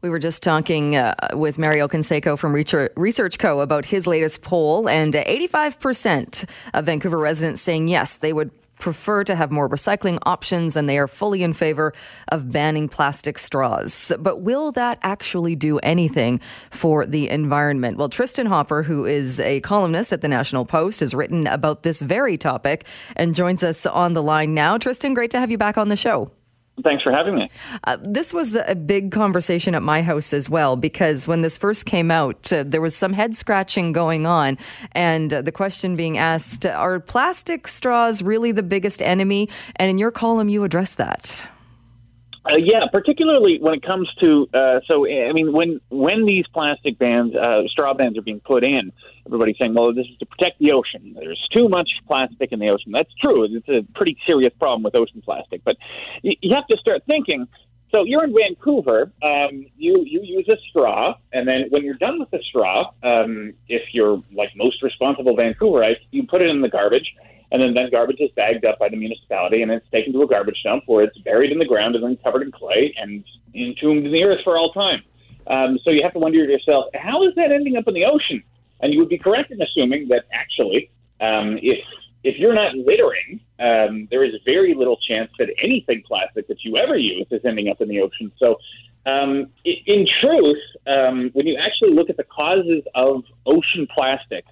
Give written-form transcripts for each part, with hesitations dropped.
We were just talking with Mario Canseco from Research Co. about his latest poll, and 85% of Vancouver residents saying yes, they would prefer to have more recycling options, and they are fully in favor of banning plastic straws. But will that actually do anything for the environment? Well, Tristin Hopper, who is a columnist at the National Post, has written about this very topic and joins us on the line now. Tristin, great to have you back on the show. Thanks for having me. This was a big conversation at my house as well, because when this first came out, there was some head scratching going on, and the question being asked, are plastic straws really the biggest enemy? And in your column, you address that. Yeah, particularly when it comes to, when these plastic bans, straw bans are being put in, everybody's saying, well, this is to protect the ocean. There's too much plastic in the ocean. That's true. It's a pretty serious problem with ocean plastic. But you have to start thinking. So you're in Vancouver, you use a straw, and then when you're done with the straw, if you're like most responsible Vancouverites, you put it in the garbage. And then that garbage is bagged up by the municipality, and it's taken to a garbage dump where it's buried in the ground and then covered in clay and entombed in the earth for all time. So you have to wonder to yourself, how is that ending up in the ocean? And you would be correct in assuming that actually, if you're not littering, there is very little chance that anything plastic that you ever use is ending up in the ocean. So in truth, when you actually look at the causes of ocean plastic,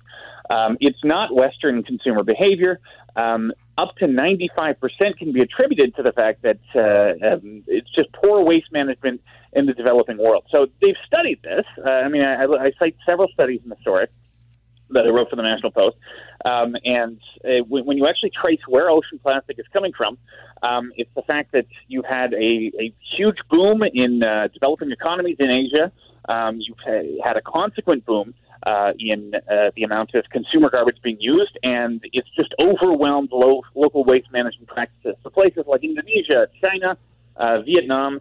it's not Western consumer behavior. Up to 95% can be attributed to the fact that it's just poor waste management in the developing world. So they've studied this. I cite several studies in the story that I wrote for the National Post. When you actually trace where ocean plastic is coming from, it's the fact that you had a huge boom in developing economies in Asia. You had a consequent boom in the amount of consumer garbage being used, and it's just overwhelmed local waste management practices. So places like Indonesia, China, Vietnam,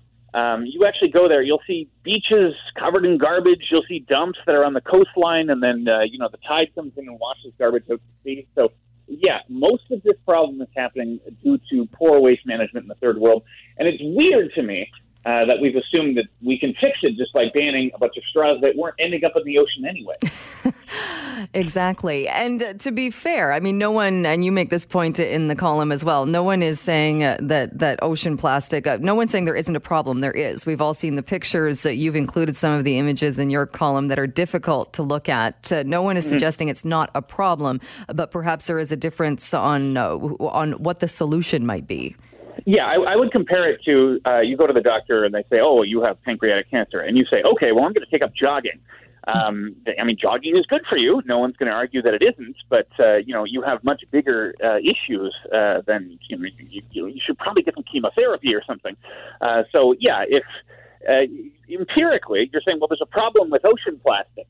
you actually go there, you'll see beaches covered in garbage, you'll see dumps that are on the coastline, and then, the tide comes in and washes garbage out to sea. So, yeah, most of this problem is happening due to poor waste management in the third world, and it's weird to me that we've assumed that we can fix it just by banning a bunch of straws that weren't ending up in the ocean anyway. Exactly. And to be fair, no one, and you make this point in the column as well, no one is saying that ocean plastic, no one's saying there isn't a problem. There is. We've all seen the pictures. You've included some of the images in your column that are difficult to look at. No one is suggesting it's not a problem, but perhaps there is a difference on what the solution might be. Yeah, I would compare it to you go to the doctor and they say, oh, you have pancreatic cancer. And you say, okay, well, I'm going to take up jogging. Jogging is good for you. No one's going to argue that it isn't. But, you have much bigger issues than you should probably get some chemotherapy or something. If empirically you're saying, well, there's a problem with ocean plastic.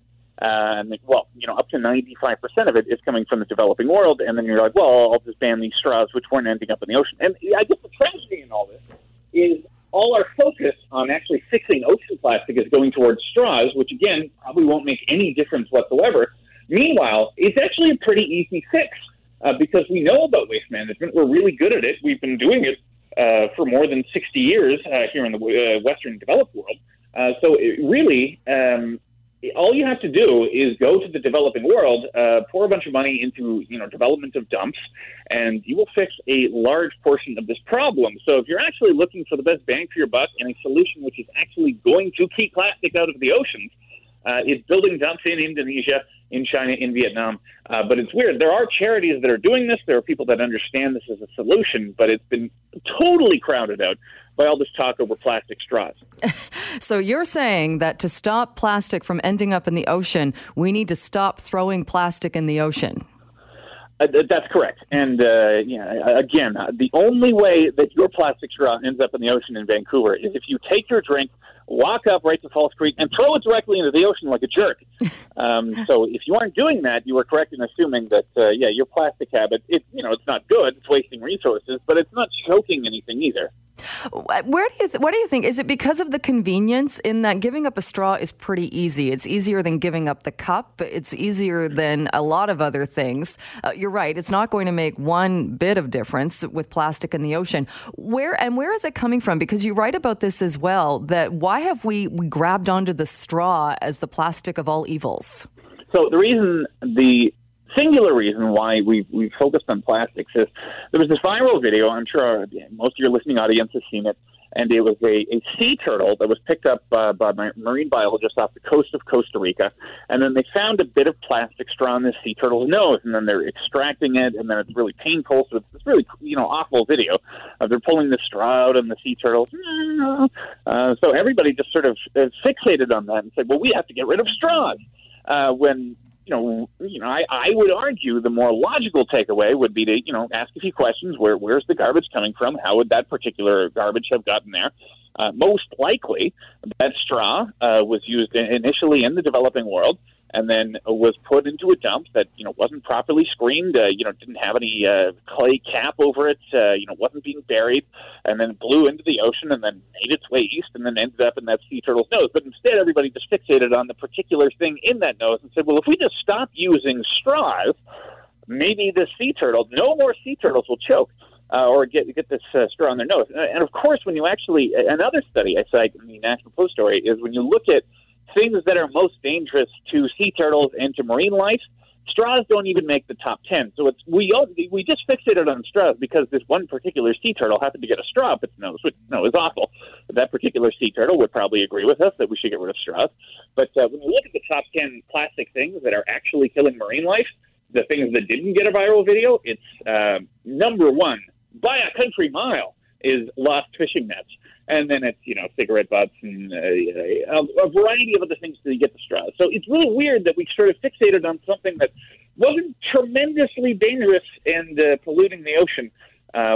Up to 95% of it is coming from the developing world. And then you're like, well, I'll just ban these straws, which weren't ending up in the ocean. And I guess the tragedy in all this is all our focus on actually fixing ocean plastic is going towards straws, which, again, probably won't make any difference whatsoever. Meanwhile, it's actually a pretty easy fix because we know about waste management. We're really good at it. We've been doing it for more than 60 years here in the Western developed world. All you have to do is go to the developing world, pour a bunch of money into, development of dumps, and you will fix a large portion of this problem. So if you're actually looking for the best bang for your buck and a solution which is actually going to keep plastic out of the oceans, it's building dumps in Indonesia, in China, in Vietnam. But it's weird. There are charities that are doing this. There are people that understand this as a solution, but it's been totally crowded out by all this talk over plastic straws. So you're saying that to stop plastic from ending up in the ocean, we need to stop throwing plastic in the ocean. That's correct. And, again, the only way that your plastic straw ends up in the ocean in Vancouver is if you take your drink, walk up right to False Creek, and throw it directly into the ocean like a jerk. So if you aren't doing that, you are correct in assuming that, your plastic habit, it's not good, it's wasting resources, but it's not choking anything either. What do you think? Is it because of the convenience in that giving up a straw is pretty easy? It's easier than giving up the cup. It's easier than a lot of other things. You're right. It's not going to make one bit of difference with plastic in the ocean. Where is it coming from? Because you write about this as well, that why have we grabbed onto the straw as the plastic of all evils? So the singular reason why we focused on plastics is there was this viral video. I'm sure most of your listening audience has seen it. And it was a sea turtle that was picked up by marine biologists off the coast of Costa Rica. And then they found a bit of plastic straw in this sea turtle's nose. And then they're extracting it. And then it's really painful. So it's this really, awful video. They're pulling the straw out and the sea turtle. So everybody just sort of fixated on that and said, well, we have to get rid of straws. When... I would argue the more logical takeaway would be to, ask a few questions. Where's the garbage coming from? How would that particular garbage have gotten there? Most likely, that straw was used initially in the developing world and then was put into a dump that, wasn't properly screened, didn't have any clay cap over it, wasn't being buried, and then blew into the ocean and then made its way east and then ended up in that sea turtle's nose. But instead, everybody just fixated on the particular thing in that nose and said, well, if we just stop using straws, maybe the sea turtle, no more sea turtles will choke. Or get this straw on their nose. And of course, when you actually, another study I cite in the National Post story is when you look at things that are most dangerous to sea turtles and to marine life, straws don't even make the top 10. So it's we just fixated on straws because this one particular sea turtle happened to get a straw up its nose, which is awful. That particular sea turtle would probably agree with us that we should get rid of straws. But when you look at the top 10 plastic things that are actually killing marine life, the things that didn't get a viral video, it's number one. By a country mile is lost fishing nets. And then it's, cigarette butts and a variety of other things to get the straws. So it's really weird that we sort of fixated on something that wasn't tremendously dangerous and polluting the ocean.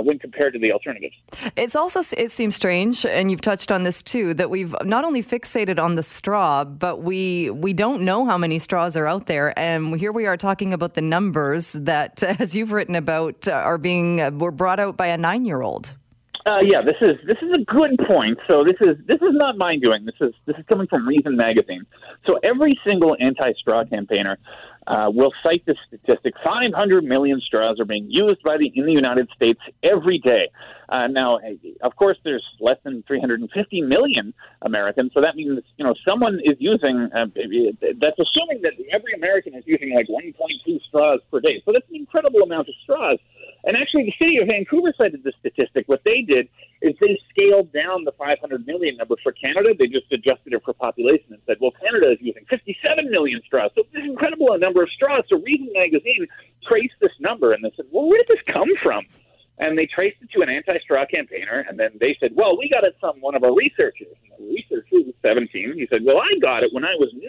When compared to the alternatives. It seems strange, and you've touched on this too, that we've not only fixated on the straw, but we don't know how many straws are out there. And here we are talking about the numbers that, as you've written about, were brought out by a 9-year-old. This is a good point. So this is not my doing. This is coming from Reason Magazine. So every single anti-straw campaigner will cite this statistic. 500 million straws are being used in the United States every day. Now, of course, there's less than 350 million Americans. So that means, someone is using, that's assuming that every American is using like 1.2 straws per day. So that's an incredible amount of straws. And actually, the city of Vancouver cited this statistic. What they did is they scaled down the 500 million number for Canada. They just adjusted it for population and said, well, Canada is using 57 million straws. So it's an incredible number of straws. So Reason Magazine traced this number, and they said, well, where did this come from? And they traced it to an anti-straw campaigner, and then they said, well, we got it from one of our researchers. And the researcher was 17. He said, well, I got it when I was 9,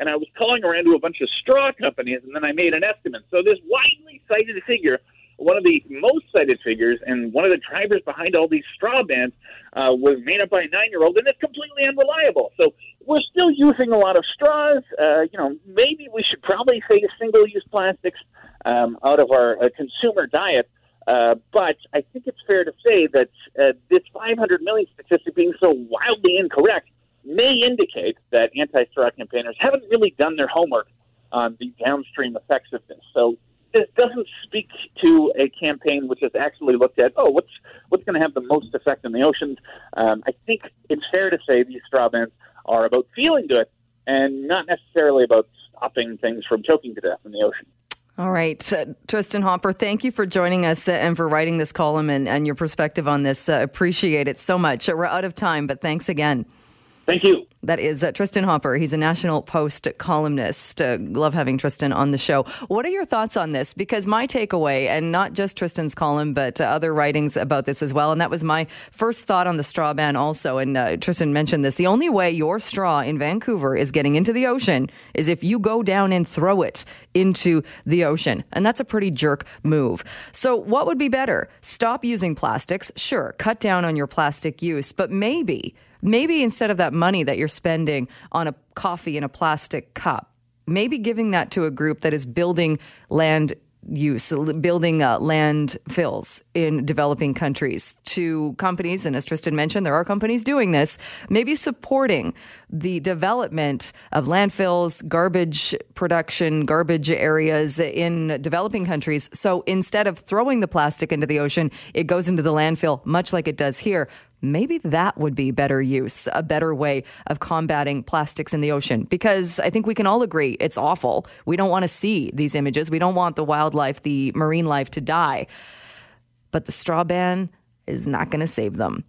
and I was calling around to a bunch of straw companies, and then I made an estimate. So this widely cited figure, one of the most cited figures and one of the drivers behind all these straw bans was made up by a 9-year-old, and it's completely unreliable. So we're still using a lot of straws. Maybe we should probably take single-use plastics out of our consumer diet. But I think it's fair to say that this 500 million statistic being so wildly incorrect may indicate that anti-straw campaigners haven't really done their homework on the downstream effects of this. So this doesn't speak to a campaign which has actually looked at, what's going to have the most effect on the oceans. I think it's fair to say these straw bans are about feeling good and not necessarily about stopping things from choking to death in the ocean. All right. Tristin Hopper, thank you for joining us and for writing this column and your perspective on this. Appreciate it so much. We're out of time, but thanks again. Thank you. That is Tristin Hopper. He's a National Post columnist. Love having Tristin on the show. What are your thoughts on this? Because my takeaway, and not just Tristin's column, but other writings about this as well, and that was my first thought on the straw ban also, and Tristin mentioned this, the only way your straw in Vancouver is getting into the ocean is if you go down and throw it into the ocean. And that's a pretty jerk move. So what would be better? Stop using plastics. Sure, cut down on your plastic use, but maybe instead of that money that you're spending on a coffee in a plastic cup, maybe giving that to a group that is building land use, building landfills in developing countries, to companies, and as Tristin mentioned, there are companies doing this, maybe supporting the development of landfills, garbage production, garbage areas in developing countries. So instead of throwing the plastic into the ocean, it goes into the landfill, much like it does here. Maybe that would be better use, a better way of combating plastics in the ocean, because I think we can all agree it's awful. We don't want to see these images. We don't want the wildlife, the marine life, to die. But the straw ban is not going to save them.